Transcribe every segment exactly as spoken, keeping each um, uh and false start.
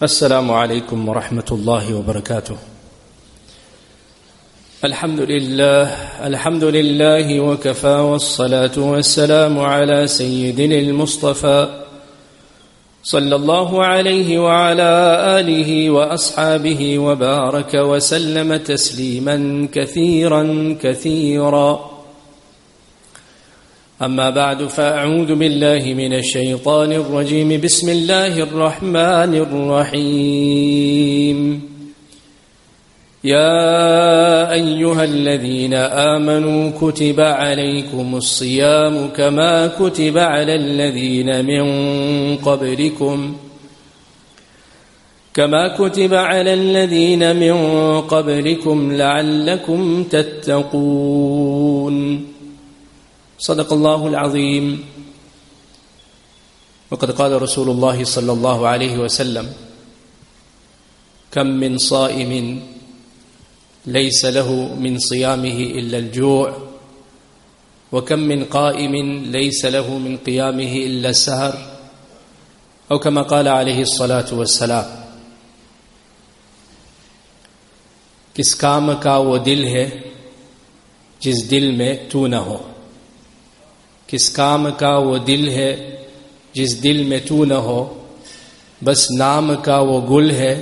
Assalamu alaikum wa rahmatullahi wa barakatuh. Alhamdulillah, alhamdulillahi wa kafa wa salatu wa salamu ala sayyidina al-Mustafa sallallahu alayhi wa ala alihi wa ashabihi wa baraka wa sallama tasliman kathiran kathira. أما بعد فأعوذ بالله من الشيطان الرجيم بسم الله الرحمن الرحيم يا أيها الذين آمنوا كتب عليكم الصيام كما كتب على الذين من قبلكم كما كتب على الذين من قبلكم لعلكم تتقون صدق الله العظيم وقد قال رسول الله صلى الله عليه وسلم كم من صائم ليس له من صيامه إلا الجوع وكم من قائم ليس له من قيامه إلا السهر أو كما قال عليه الصلاة والسلام. किस काम का वो दिल है जिस दिल में तू ना हो, किस काम का वो दिल है जिस दिल में तू न हो, बस नाम का वो गुल है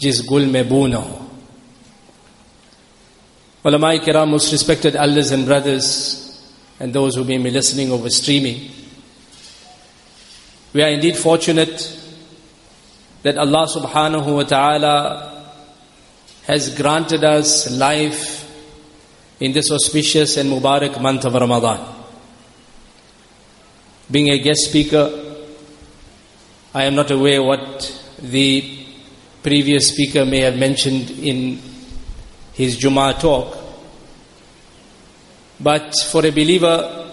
जिस गुल में बू न हो. Ulama-i Kiram, most respected elders and brothers, and those who may be listening over streaming, we are indeed fortunate that Allah subhanahu wa ta'ala has granted us life in this auspicious and Mubarak month of Ramadan. Being a guest speaker, I am not aware what the previous speaker may have mentioned in his Jummah talk. But for a believer,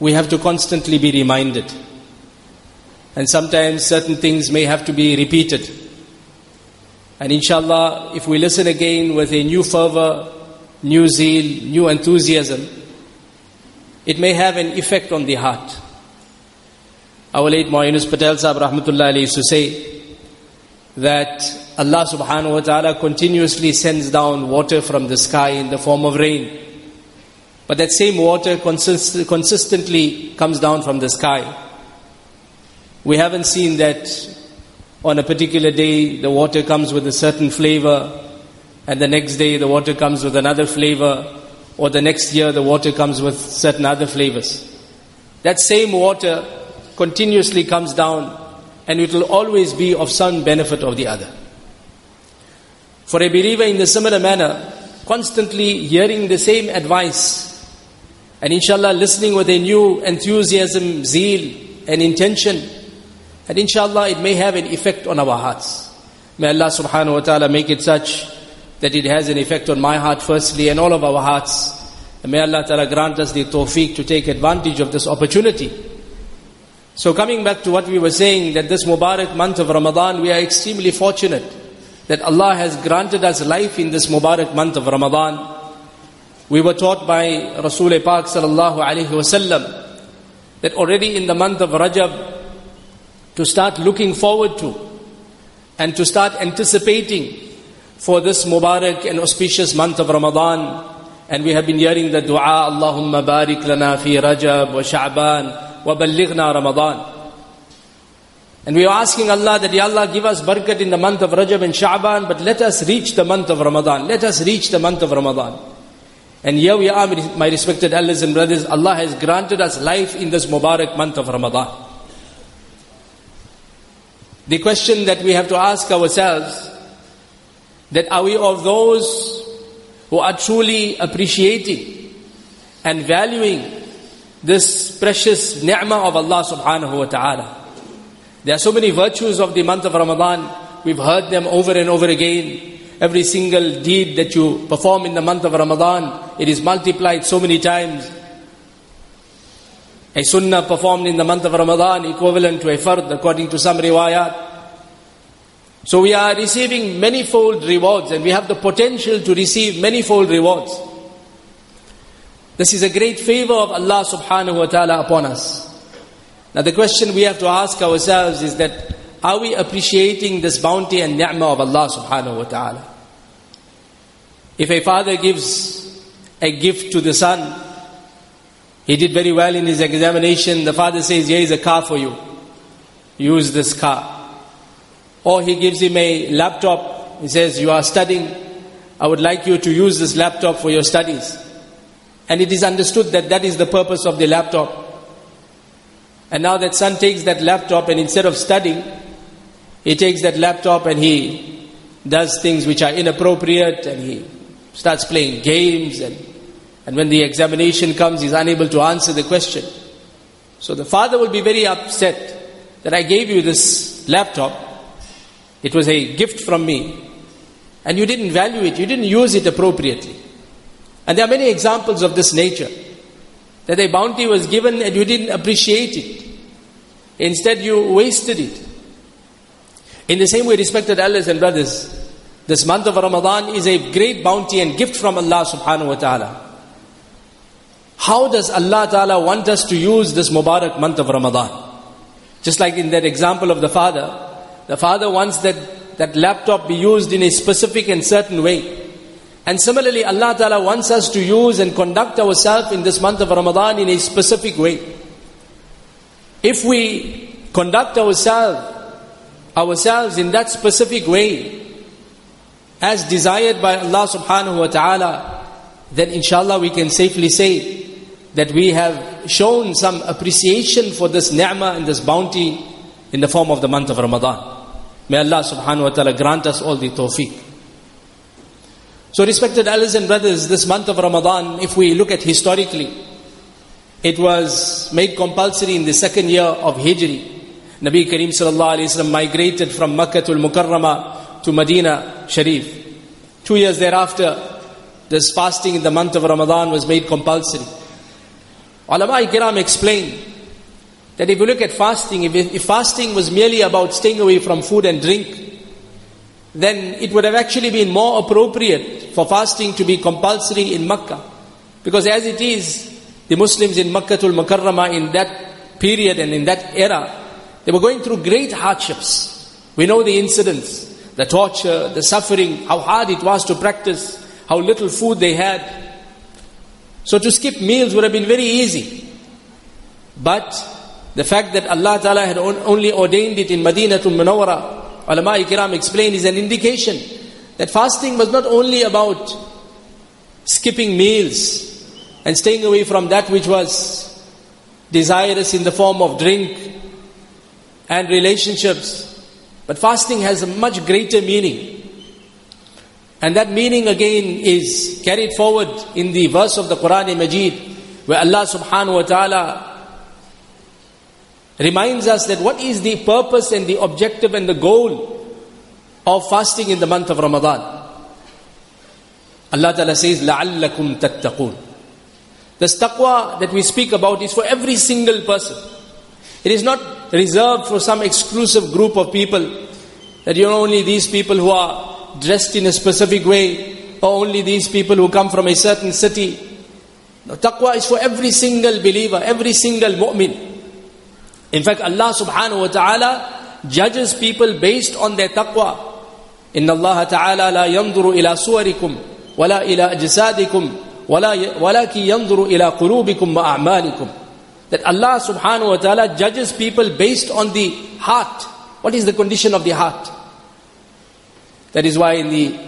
we have to constantly be reminded. And sometimes certain things may have to be repeated. And inshallah, if we listen again with a new fervor, new zeal, new enthusiasm, it may have an effect on the heart. Our late Muayyunus Patel Sahib Rahmatullah Ali used to say that Allah subhanahu wa ta'ala continuously sends down water from the sky in the form of rain. But that same water consist- consistently comes down from the sky. We haven't seen that on a particular day the water comes with a certain flavor, and the next day the water comes with another flavor, or the next year the water comes with certain other flavors. That same water continuously comes down, and it will always be of some benefit or the other. For a believer, in the similar manner, constantly hearing the same advice, and inshallah listening with a new enthusiasm, zeal and intention, and inshallah it may have an effect on our hearts. May Allah subhanahu wa ta'ala make it such that it has an effect on my heart firstly and all of our hearts. And may Allah ta'ala grant us the tawfiq to take advantage of this opportunity. So coming back to what we were saying, that this Mubarak month of Ramadan, we are extremely fortunate that Allah has granted us life in this Mubarak month of Ramadan. We were taught by Rasul Pak sallallahu alayhi wasallam that already in the month of Rajab, to start looking forward to and to start anticipating for this Mubarak and auspicious month of Ramadan. And we have been hearing the dua, Allahumma barik lana fi Rajab wa Sha'ban وَبَلِّغْنَا Ramadan. And we are asking Allah that, Ya Allah, give us barakat in the month of Rajab and Sha'ban, but let us reach the month of Ramadan. Let us reach the month of Ramadan. And here we are, my respected elders and brothers, Allah has granted us life in this Mubarak month of Ramadan. The question that we have to ask ourselves, that are we of those who are truly appreciating and valuing this precious ni'mah of Allah subhanahu wa ta'ala? There are so many virtues of the month of Ramadan. We've heard them over and over again. Every single deed that you perform in the month of Ramadan, it is multiplied so many times. A sunnah performed in the month of Ramadan equivalent to a fard according to some riwayat. So we are receiving manifold rewards, and we have the potential to receive manifold rewards. This is a great favor of Allah subhanahu wa ta'ala upon us. Now the question we have to ask ourselves is that, Are we appreciating this bounty and ni'mah of Allah subhanahu wa ta'ala? If a father gives a gift to the son, he did very well in his examination, the father says, here is a car for you, use this car. Or he gives him a laptop, he says, you are studying, I would like you to use this laptop for your studies. And it is understood that that is the purpose of the laptop. And now that son takes that laptop and instead of studying, he takes that laptop and he does things which are inappropriate and he starts playing games and, and when the examination comes, he's unable to answer the question. So the father will be very upset that I gave you this laptop. It was a gift from me and you didn't value it, you didn't use it appropriately. And there are many examples of this nature. That a bounty was given and you didn't appreciate it. Instead you wasted it. In the same way, respected elders and brothers, this month of Ramadan is a great bounty and gift from Allah subhanahu wa ta'ala. How does Allah ta'ala want us to use this Mubarak month of Ramadan? Just like in that example of the father, the father wants that, that laptop be used in a specific and certain way. And similarly, Allah Ta'ala wants us to use and conduct ourselves in this month of Ramadan in a specific way. If we conduct ourselves ourselves in that specific way, as desired by Allah Subhanahu Wa Ta'ala, then inshallah we can safely say that we have shown some appreciation for this ni'mah and this bounty in the form of the month of Ramadan. May Allah Subhanahu Wa Ta'ala grant us all the tawfiq. So respected elders and brothers, this month of Ramadan, if we look at historically, it was made compulsory in the second year of Hijri. Nabi Kareem Sallallahu Alaihi Wasallam migrated from Makkah to Al-Mukarramah to Medina Sharif. Two years thereafter, this fasting in the month of Ramadan was made compulsory. Ulama Kiram explained that if you look at fasting, if, if fasting was merely about staying away from food and drink, then it would have actually been more appropriate for fasting to be compulsory in Makkah. Because as it is, the Muslims in Makkatul Mukarramah in that period and in that era, they were going through great hardships. We know the incidents, the torture, the suffering, how hard it was to practice, how little food they had. So to skip meals would have been very easy. But the fact that Allah Ta'ala had only ordained it in Madinatul Munawwarah, Ulama Kiram explained, is an indication that fasting was not only about skipping meals and staying away from that which was desirous in the form of drink and relationships, but fasting has a much greater meaning. And that meaning again is carried forward in the verse of the Quran-i-Majid, where Allah subhanahu wa ta'ala reminds us that what is the purpose and the objective and the goal of fasting in the month of Ramadan. Allah Ta'ala says, لَعَلَّكُمْ تَتَّقُونَ. This taqwa that we speak about is for every single person. It is not reserved for some exclusive group of people, that you are only these people who are dressed in a specific way, or only these people who come from a certain city. No, taqwa is for every single believer, every single mu'min. In fact, Allah subhanahu wa ta'ala judges people based on their taqwa. Inna Allah ta'ala la yanduru ila suwarikum, wala ila ajsadikum, wala ki yanduru ila qulubikum wa a'malikum. That Allah subhanahu wa ta'ala judges people based on the heart. What is the condition of the heart? That is why in the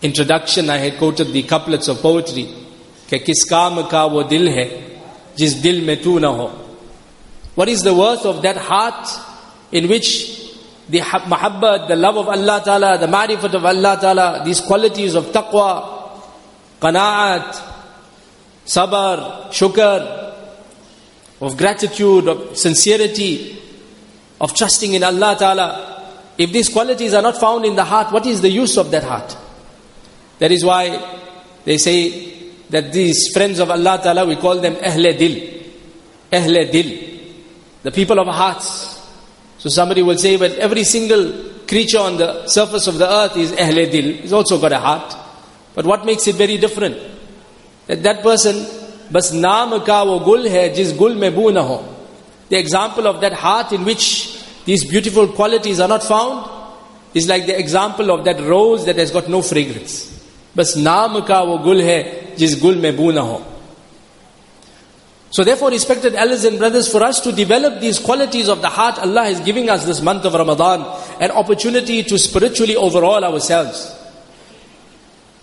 introduction I had quoted the couplets of poetry. Ke kis kaam ka wo dil hai, jis dil mein tu na ho. What is the worth of that heart in which the mahabbat, the love of Allah Ta'ala, the ma'rifat of Allah Ta'ala, these qualities of taqwa, qana'at, sabr, shukr, of gratitude, of sincerity, of trusting in Allah Ta'ala. If these qualities are not found in the heart, what is the use of that heart? That is why they say that these friends of Allah Ta'ala, we call them ahle dil. Ahle dil. The people of hearts. So somebody will say, but every single creature on the surface of the earth is ahle dil. He's also got a heart. But what makes it very different? That that person, bas naam ka wo gul hai, jis gul mein boo na ho. The example of that heart in which These beautiful qualities are not found. It's like the example of that rose that has got no fragrance. Bas naam ka wo gul hai, jis gul mein boo na ho. So therefore, respected elders and brothers, for us to develop these qualities of the heart, Allah is giving us this month of Ramadan, an opportunity to spiritually overhaul ourselves.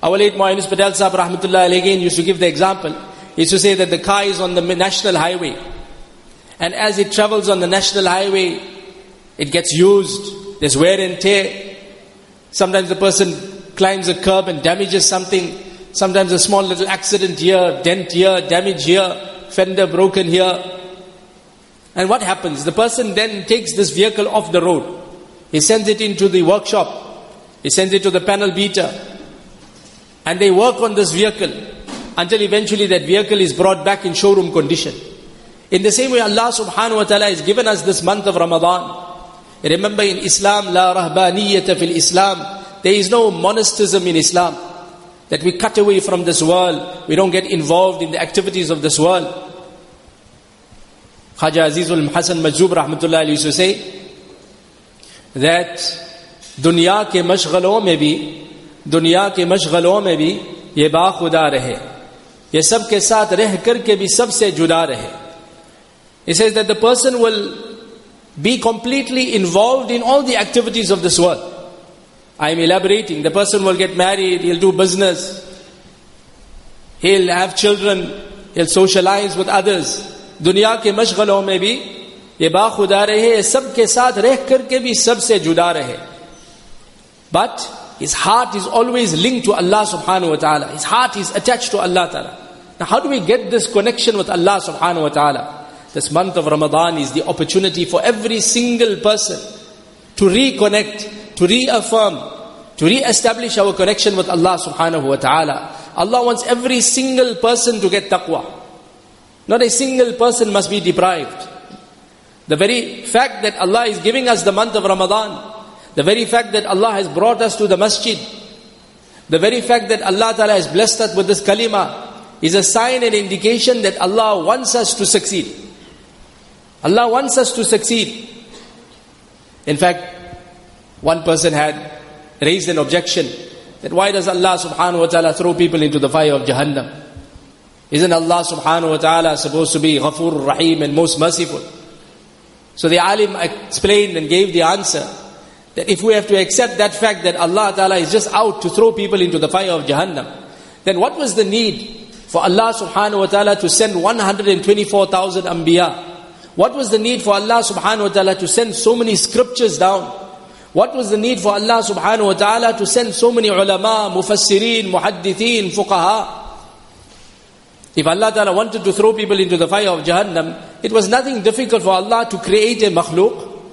Our late Muayyunus Patel Sahib Rahmatullah Alayhi again used to give the example. He used to say that the car is on the national highway. And as it travels on the national highway, it gets used. There's wear and tear. Sometimes the person climbs a curb and damages something. Sometimes a small little accident here, dent here, damage here, fender broken here. And what happens? The person then takes this vehicle off the road. He sends it into the workshop. He sends it to the panel beater. And they work on this vehicle until eventually that vehicle is brought back in showroom condition. In the same way, Allah subhanahu wa ta'ala has given us this month of Ramadan. Remember, in Islam, la rahbaniyata fil Islam. There is no monasticism in Islam, that we cut away from this world. We don't get involved in the activities of this world. Khaja Azizul Hasan Majzoob Rahmatullah used to say that dunya ke mashghalon mein bhi, dunya ke mashghalon mein bhi, ye ba khuda rahe, ye sab ke saath reh kar ke bhi sab se juda rahe. He says that the person will be completely involved in all the activities of this world. I am elaborating. The person will get married, he'll do business, he'll have children, he'll socialize with others. Dunya ke mashghalon mein bhi ye ba khuda rahe, sab ke saath reh kar ke bhi sab se juda rahe. But his heart is always linked to Allah subhanahu wa ta'ala. His heart is attached to Allah ta'ala. Now how do we get this connection with Allah subhanahu wa ta'ala? This month of Ramadan is the opportunity for every single person to reconnect, to reaffirm, to re-establish our connection with Allah subhanahu wa ta'ala. Allah wants every single person to get taqwa. Not a single person must be deprived. The very fact that Allah is giving us the month of Ramadan, the very fact that Allah has brought us to the masjid, the very fact that Allah ta'ala has blessed us with this kalima is a sign and indication that Allah wants us to succeed. Allah wants us to succeed. In fact, one person had raised an objection that why does Allah subhanahu wa ta'ala throw people into the fire of Jahannam? Isn't Allah subhanahu wa ta'ala supposed to be Ghafoor, Rahim and most merciful? So the alim explained and gave the answer that if we have to accept that fact that Allah ta'ala is just out to throw people into the fire of Jahannam, then what was the need for Allah subhanahu wa ta'ala to send one hundred twenty-four thousand anbiya? What was the need for Allah subhanahu wa ta'ala to send so many scriptures down? What was the need for Allah subhanahu wa ta'ala to send so many ulama, mufassirin, muhaddithin, fuqaha? If Allah ta'ala wanted to throw people into the fire of Jahannam, it was nothing difficult for Allah to create a makhluk,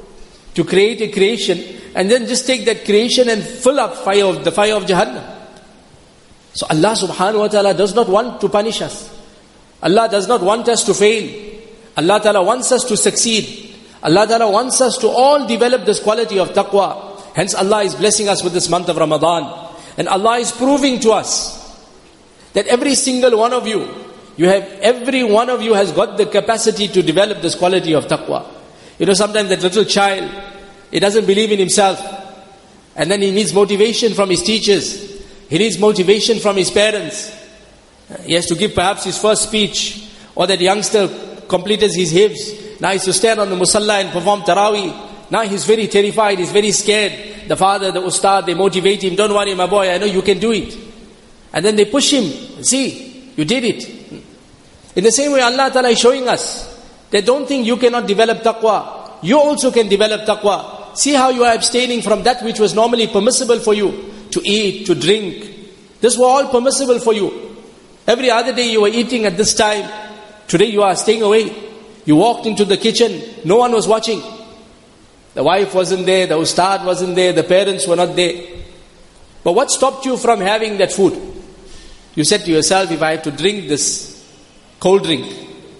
to create a creation, and then just take that creation and fill up fire of the fire of Jahannam. So Allah subhanahu wa ta'ala does not want to punish us. Allah does not want us to fail. Allah Ta'ala wants us to succeed. Allah Ta'ala wants us to all develop this quality of taqwa. Hence Allah is blessing us with this month of Ramadan. And Allah is proving to us that every single one of you, you have, every one of you has got the capacity to develop this quality of taqwa. You know, sometimes that little child, he doesn't believe in himself. And then he needs motivation from his teachers. He needs motivation from his parents. He has to give perhaps his first speech, or that youngster completed his hifz. Now he's to stand on the musalla and perform tarawih. Now he's very terrified, he's very scared. The father, the ustad, they motivate him. Don't worry my boy, I know you can do it. And then they push him. See, you did it. In the same way Allah Ta'ala is showing us that don't think you cannot develop taqwa. You also can develop taqwa. See how you are abstaining from that which was normally permissible for you. To eat, to drink. This were all permissible for you. Every other day you were eating at this time. Today you are staying away. You walked into the kitchen. No one was watching. The wife wasn't there. The ustad wasn't there. The parents were not there. But what stopped you from having that food? You said to yourself, if I have to drink this cold drink,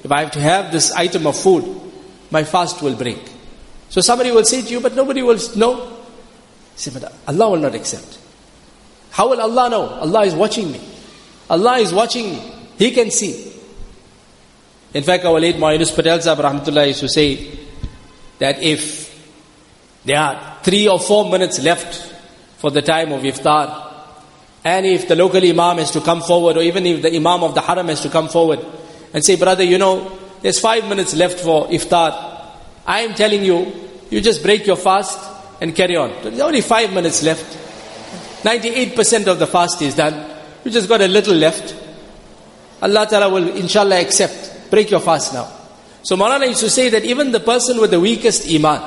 if I have to have this item of food, my fast will break. So somebody will say to you, but nobody will know. Say, but Allah will not accept. How will Allah know? Allah is watching me. Allah is watching me. He can see. In fact, our late Muayyunus Patel Sahib Rahmatullah used to say that if There are three or four minutes left for the time of iftar. And if the local imam is to come forward, or even if the imam of the haram is to come forward and say, brother, you know, there's five minutes left for iftar. I am telling you, you just break your fast and carry on. There's only five minutes left. ninety-eight percent of the fast is done. You just got a little left. Allah Ta'ala will, inshallah, accept. Break your fast now. So Maulana used to say that even the person with the weakest iman,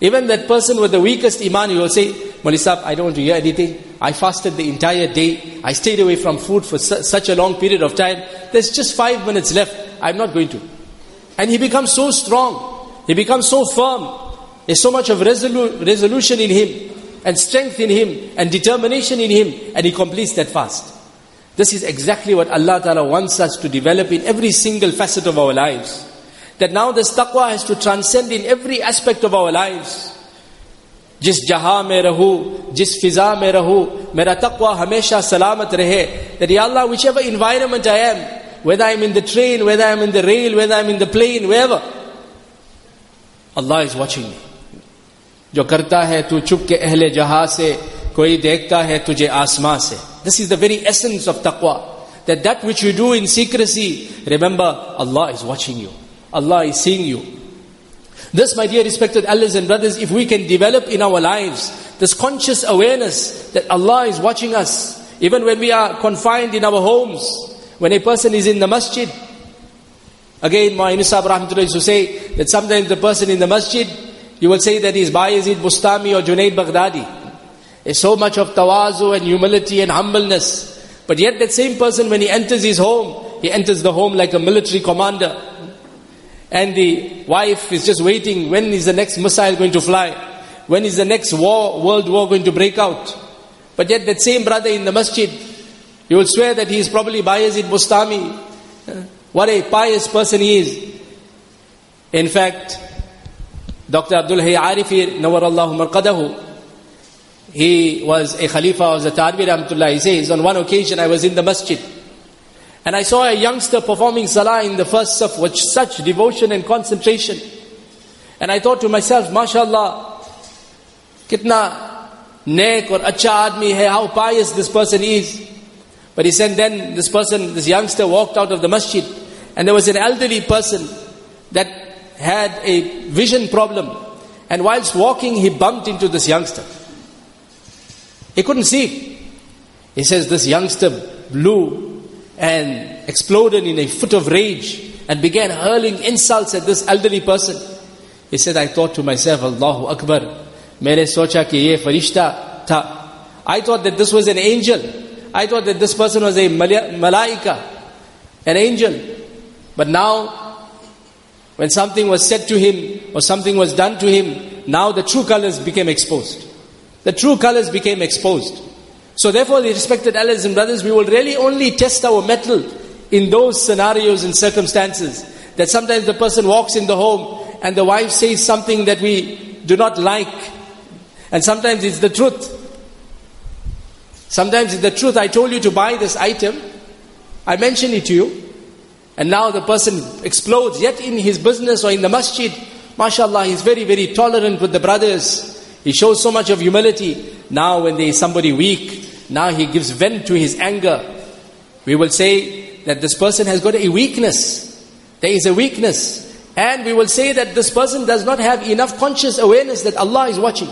even that person with the weakest iman, he will say, Mali Sahib, I don't want to hear anything. I fasted the entire day. I stayed away from food for su such a long period of time. There's just five minutes left. I'm not going to. And he becomes so strong. He becomes so firm. There's so much of resolu resolution in him, and strength in him, and determination in him, and he completes that fast. This is exactly what Allah Ta'ala wants us to develop in every single facet of our lives. That now this taqwa has to transcend in every aspect of our lives. Jis jaha mein rahu, jis fiza mein rahu, mera taqwa hamesha salamat rahe. That Ya Allah, whichever environment I am, whether I'm in the train, whether I'm in the rail, whether I'm in the plane, wherever, Allah is watching me. Jo karta hai tu chup ke ahle jaha se, koi dekhta hai tujhe asma se. This is the very essence of taqwa. That that which you do in secrecy, remember, Allah is watching you. Allah is seeing you. This, my dear respected elders and brothers, if we can develop in our lives this conscious awareness that Allah is watching us, even when we are confined in our homes, when a person is in the masjid. Again, Muayyunus Sahib Rahmatullah used to say that sometimes the person in the masjid, you will say that he's Bayezid Bustami or Junaid Baghdadi. There's so much of tawazu and humility and humbleness. But yet that same person, when he enters his home, he enters the home like a military commander. And the wife is just waiting, when is the next missile going to fly? When is the next war, world war going to break out? But yet that same brother in the masjid, you will swear that he is probably Bayezid Bustami. What a pious person he is. In fact, Doctor Abdul Hay Arifir, Nawarallahu Marqadahu, he was a Khalifa of the Tanvi Rahmatullah. He says, on one occasion I was in the masjid. And I saw a youngster performing salah in the first saf with such devotion and concentration. And I thought to myself, MashaAllah, kitna nek or acha admi hai, how pious this person is. But he said then this person, this youngster walked out of the masjid, and there was an elderly person that had a vision problem. And whilst walking, he bumped into this youngster. He couldn't see. He says this youngster blew and exploded in a fit of rage and began hurling insults at this elderly person. He said, I thought to myself, Allahu Akbar, mere socha ki ye farishta tha. I thought that this was an angel. I thought that this person was a malaika, an angel. But now, when something was said to him or something was done to him, now the true colors became exposed. The true colors became exposed. So therefore, the respected elders and brothers, we will really only test our mettle in those scenarios and circumstances. That sometimes the person walks in the home and the wife says something that we do not like. And sometimes it's the truth. Sometimes it's the truth. I told you to buy this item. I mentioned it to you. And now the person explodes. Yet in his business or in the masjid, mashallah, he's very, very tolerant with the brothers. He shows so much of humility. Now when there is somebody weak, now he gives vent to his anger. We will say that this person has got a weakness. There is a weakness. And we will say that this person does not have enough conscious awareness that Allah is watching.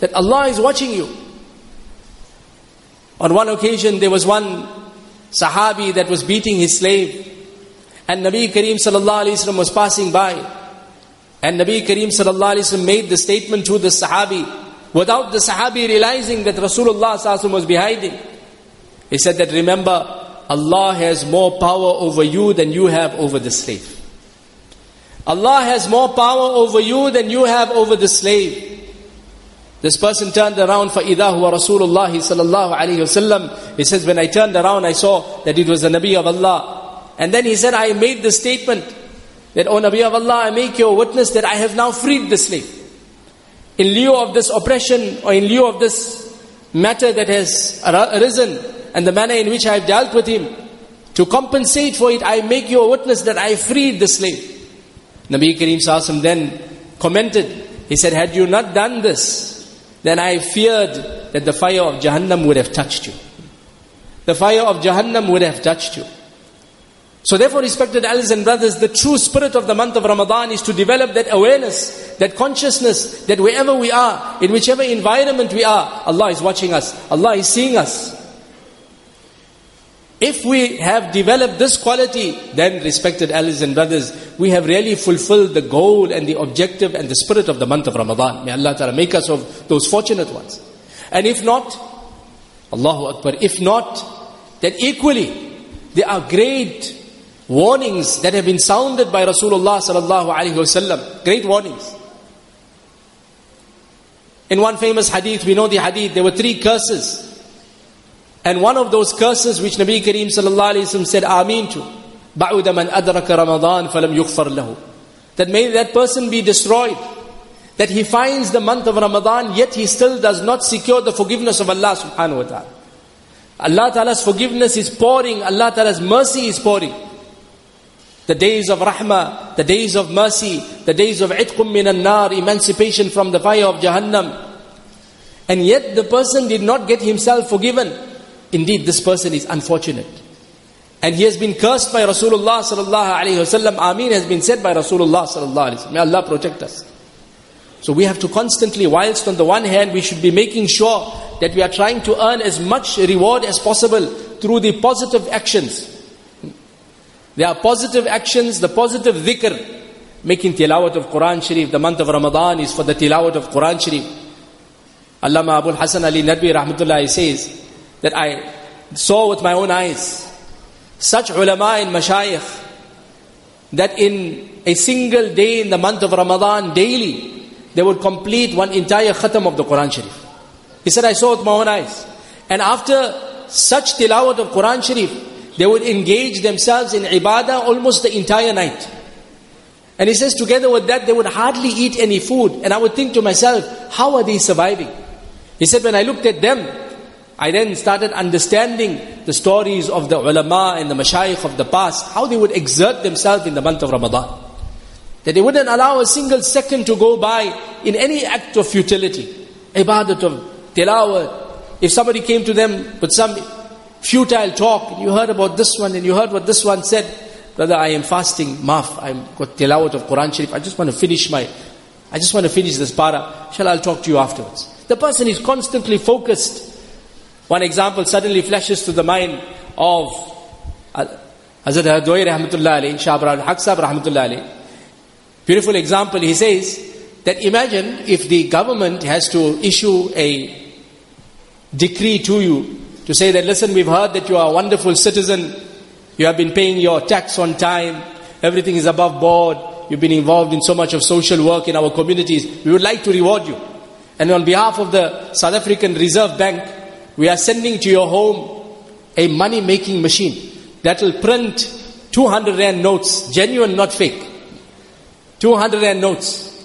That Allah is watching you. On one occasion there was one Sahabi that was beating his slave. And Nabi Kareem Sallallahu Alaihi Wasallam was passing by. And Nabi Kareem Sallallahu Alaihi Wasallam made the statement to the Sahabi, without the Sahabi realizing that Rasulullah Sallallahu was behind him. He said that, remember, Allah has more power over you than you have over the slave. Allah has more power over you than you have over the slave. This person turned around, فَإِذَا هُوَ رَسُولُ اللَّهِ صَلَى اللَّهُ عَلَيْهِ وَسَلَّمْ. He says, when I turned around, I saw that it was the Nabi of Allah. And then he said, I made the statement that, O Nabi of Allah, I make your witness that I have now freed the slave. In lieu of this oppression, or in lieu of this matter that has arisen, and the manner in which I have dealt with him, to compensate for it, I make you a witness that I freed the slave. Nabi Kareem Sallallahu Alaihi Wasallam then commented He said, had you not done this, then I feared that the fire of Jahannam would have touched you. The fire of Jahannam would have touched you. So therefore, respected elders and brothers, the true spirit of the month of Ramadan is to develop that awareness, that consciousness, that wherever we are, in whichever environment we are, Allah is watching us, Allah is seeing us. If we have developed this quality, then respected elders and brothers, we have really fulfilled the goal and the objective and the spirit of the month of Ramadan. May Allah Ta'ala make us of those fortunate ones. And if not, Allahu Akbar, if not, then equally, there are great warnings that have been sounded by Rasulullah Sallallahu Alaihi Wasallam. Great warnings. In one famous hadith, we know the hadith, there were three curses. And one of those curses which Nabi Kareem Sallallahu Alaihi Wasallam said Ameen to, Ba'uda man adraka Ramadan falam yughfar lahu. That may that person be destroyed, that he finds the month of Ramadan, yet he still does not secure the forgiveness of Allah Subhanahu Wa Ta'ala. Allah Ta'ala's forgiveness is pouring, Allah Ta'ala's mercy is pouring. The days of rahmah, the days of mercy, the days of itqum minan nar, emancipation from the fire of Jahannam. And yet the person did not get himself forgiven. Indeed, this person is unfortunate. And he has been cursed by Rasulullah Sallallahu Alaihi Wasallam. Ameen has been said by Rasulullah Sallallahu Alaihi Wasallam. May Allah protect us. So we have to constantly, whilst on the one hand, we should be making sure that we are trying to earn as much reward as possible through the positive actions. There are positive actions, the positive dhikr. Making tilawat of Quran Sharif. The month of Ramadan is for the tilawat of Quran Sharif. Allama Abul Hassan Ali Nadvi Rahmatullahi says, that I saw with my own eyes, such ulama and mashayikh, that in a single day in the month of Ramadan, daily, they would complete one entire khatam of the Quran Sharif. He said, I saw with my own eyes. And after such tilawat of Quran Sharif, they would engage themselves in ibadah almost the entire night. And he says, together with that, they would hardly eat any food. And I would think to myself, how are they surviving? He said, when I looked at them, I then started understanding the stories of the ulama and the mashayikh of the past, how they would exert themselves in the month of Ramadan. That they wouldn't allow a single second to go by in any act of futility. Ibadat of tilawat. If somebody came to them with some futile talk, and you heard about this one and you heard what this one said, brother, I am fasting, maaf, I've got tilawat of Quran Sharif, I just want to finish my, I just want to finish this para, shall I talk to you afterwards. The person is constantly focused. One example suddenly flashes to the mind of Hazrat Hadoy Rahmatullahi Alayhi, Shah Abraham Haq Sahib Rahmatullahi Alayhi. Beautiful example, he says that imagine if the government has to issue a decree to you to say that, listen, we've heard that you are a wonderful citizen, you have been paying your tax on time, everything is above board, you've been involved in so much of social work in our communities, we would like to reward you. And on behalf of the South African Reserve Bank, we are sending to your home a money-making machine that will print two hundred rand notes, genuine, not fake. two hundred rand notes.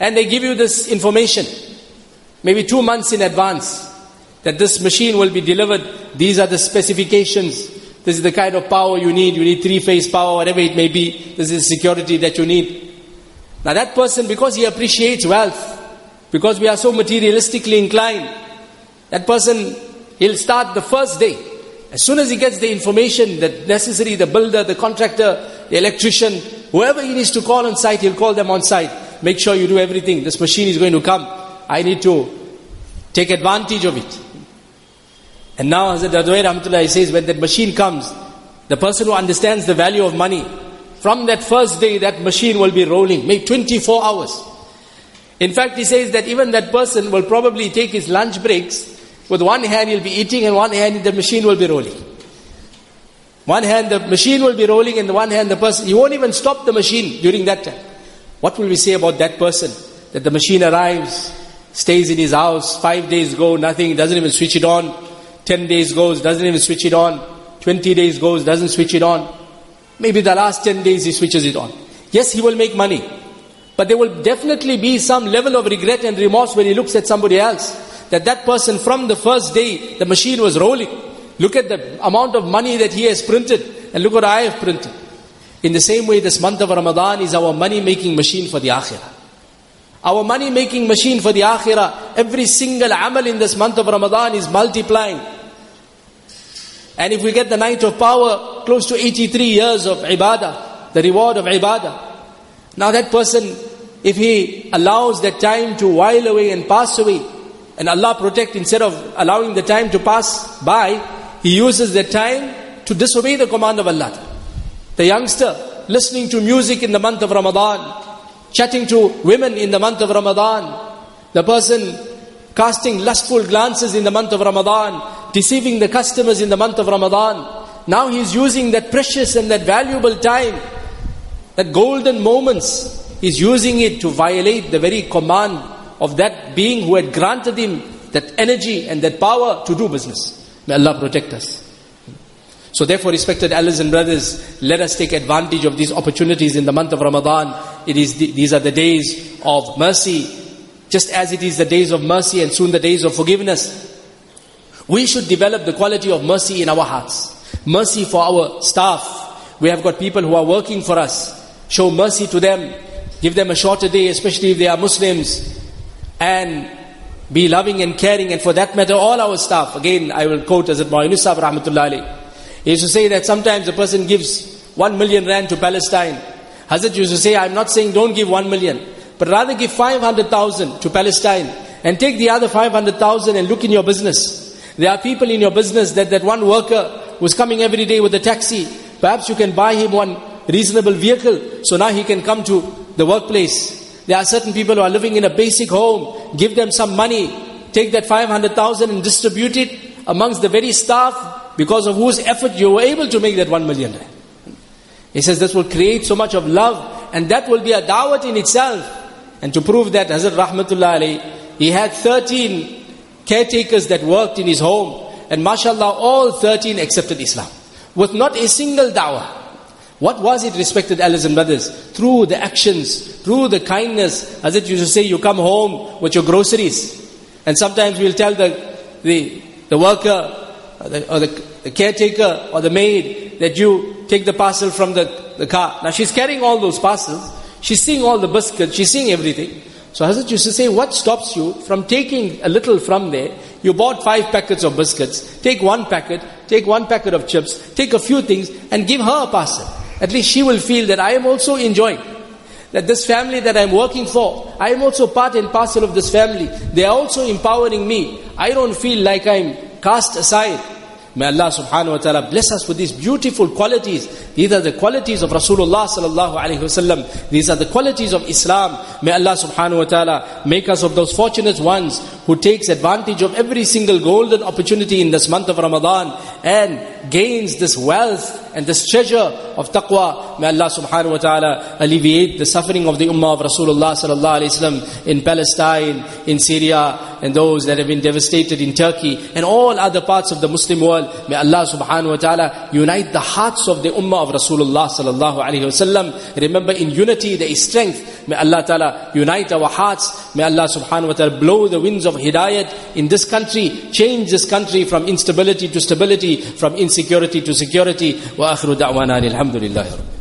And they give you this information, maybe two months in advance, that this machine will be delivered. These are the specifications. This is the kind of power you need. You need three-phase power, whatever it may be. This is the security that you need. Now that person, because he appreciates wealth, because we are so materialistically inclined, that person, he'll start the first day. As soon as he gets the information that necessary, the builder, the contractor, the electrician, whoever he needs to call on site, he'll call them on site. Make sure you do everything. This machine is going to come. I need to take advantage of it. And now Hazrat Adwai Rahmatullah says, when that machine comes, the person who understands the value of money, from that first day, that machine will be rolling, maybe twenty-four hours. In fact, he says that even that person will probably take his lunch breaks. With one hand he'll be eating and one hand the machine will be rolling. One hand the machine will be rolling and the one hand the person, he won't even stop the machine during that time. What will we say about that person? That the machine arrives, stays in his house, five days go, nothing, doesn't even switch it on. Ten days goes, doesn't even switch it on. Twenty days goes, doesn't switch it on. Maybe the last ten days he switches it on. Yes, he will make money. But there will definitely be some level of regret and remorse when he looks at somebody else. That that person from the first day, the machine was rolling. Look at the amount of money that he has printed. And look what I have printed. In the same way, this month of Ramadan is our money-making machine for the akhirah. Our money making machine for the akhirah. Every single amal in this month of Ramadan is multiplying. And if we get the night of power, close to eighty-three years of ibadah, the reward of ibadah. Now that person, if he allows that time to while away and pass away, and Allah protect, instead of allowing the time to pass by, he uses that time to disobey the command of Allah. The youngster listening to music in the month of Ramadan, chatting to women in the month of Ramadan, the person casting lustful glances in the month of Ramadan, deceiving the customers in the month of Ramadan. Now he's using that precious and that valuable time, that golden moments, he's using it to violate the very command of that being who had granted him that energy and that power to do business. May Allah protect us. So therefore, respected elders and brothers, let us take advantage of these opportunities in the month of Ramadan. It is the, these are the days of mercy, just as it is the days of mercy and soon the days of forgiveness. We should develop the quality of mercy in our hearts. Mercy for our staff. We have got people who are working for us. Show mercy to them. Give them a shorter day, especially if they are Muslims. And be loving and caring. And for that matter, all our staff. Again, I will quote Hazrat Muayyunus Sahib Rahmatullahi Alayhi. He used to say that sometimes a person gives one million rand to Palestine. Hazrat used to say, I'm not saying don't give one million, but rather give five hundred thousand to Palestine and take the other five hundred thousand and look in your business. There are people in your business that that one worker who's coming every day with a taxi, perhaps you can buy him one reasonable vehicle so now he can come to the workplace. There are certain people who are living in a basic home. Give them some money. Take that five hundred thousand and distribute it amongst the very staff, because of whose effort you were able to make that one million. He says this will create so much of love, and that will be a da'wat in itself. And to prove that, Hazrat Rahmatullah Alayhi, he had thirteen caretakers that worked in his home. And mashallah, all thirteen accepted Islam, with not a single da'wah. What was it, respected elders and brothers? Through the actions, through the kindness. Hazrat used to say, you come home with your groceries. And sometimes we'll tell the, the, the worker, Or the, or the caretaker or the maid, that you take the parcel from the, the car. Now she's carrying all those parcels. She's seeing all the biscuits. She's seeing everything. So Hazrat used to say, what stops you from taking a little from there? You bought five packets of biscuits. Take one packet. Take one packet of chips. Take a few things and give her a parcel. At least she will feel that I am also enjoying. That this family that I'm working for, I am also part and parcel of this family. They are also empowering me. I don't feel like I'm cast aside. May Allah subhanahu wa ta'ala bless us with these beautiful qualities. These are the qualities of Rasulullah sallallahu alayhi wa sallam. These are the qualities of Islam. May Allah subhanahu wa ta'ala make us of those fortunate ones who takes advantage of every single golden opportunity in this month of Ramadan and gains this wealth and this treasure of taqwa. May Allah subhanahu wa ta'ala alleviate the suffering of the ummah of Rasulullah sallallahu alayhi wa sallam in Palestine, in Syria, and those that have been devastated in Turkey and all other parts of the Muslim world. May Allah subhanahu wa ta'ala unite the hearts of the ummah of Rasulullah sallallahu alayhi wa sallam. Remember, in unity there is strength. May Allah ta'ala unite our hearts. May Allah subhanahu wa ta'ala blow the winds of hidayat in this country. Change this country from instability to stability, from insecurity to security. Wa akhiru da'wana alhamdulillahi rabbil alamin.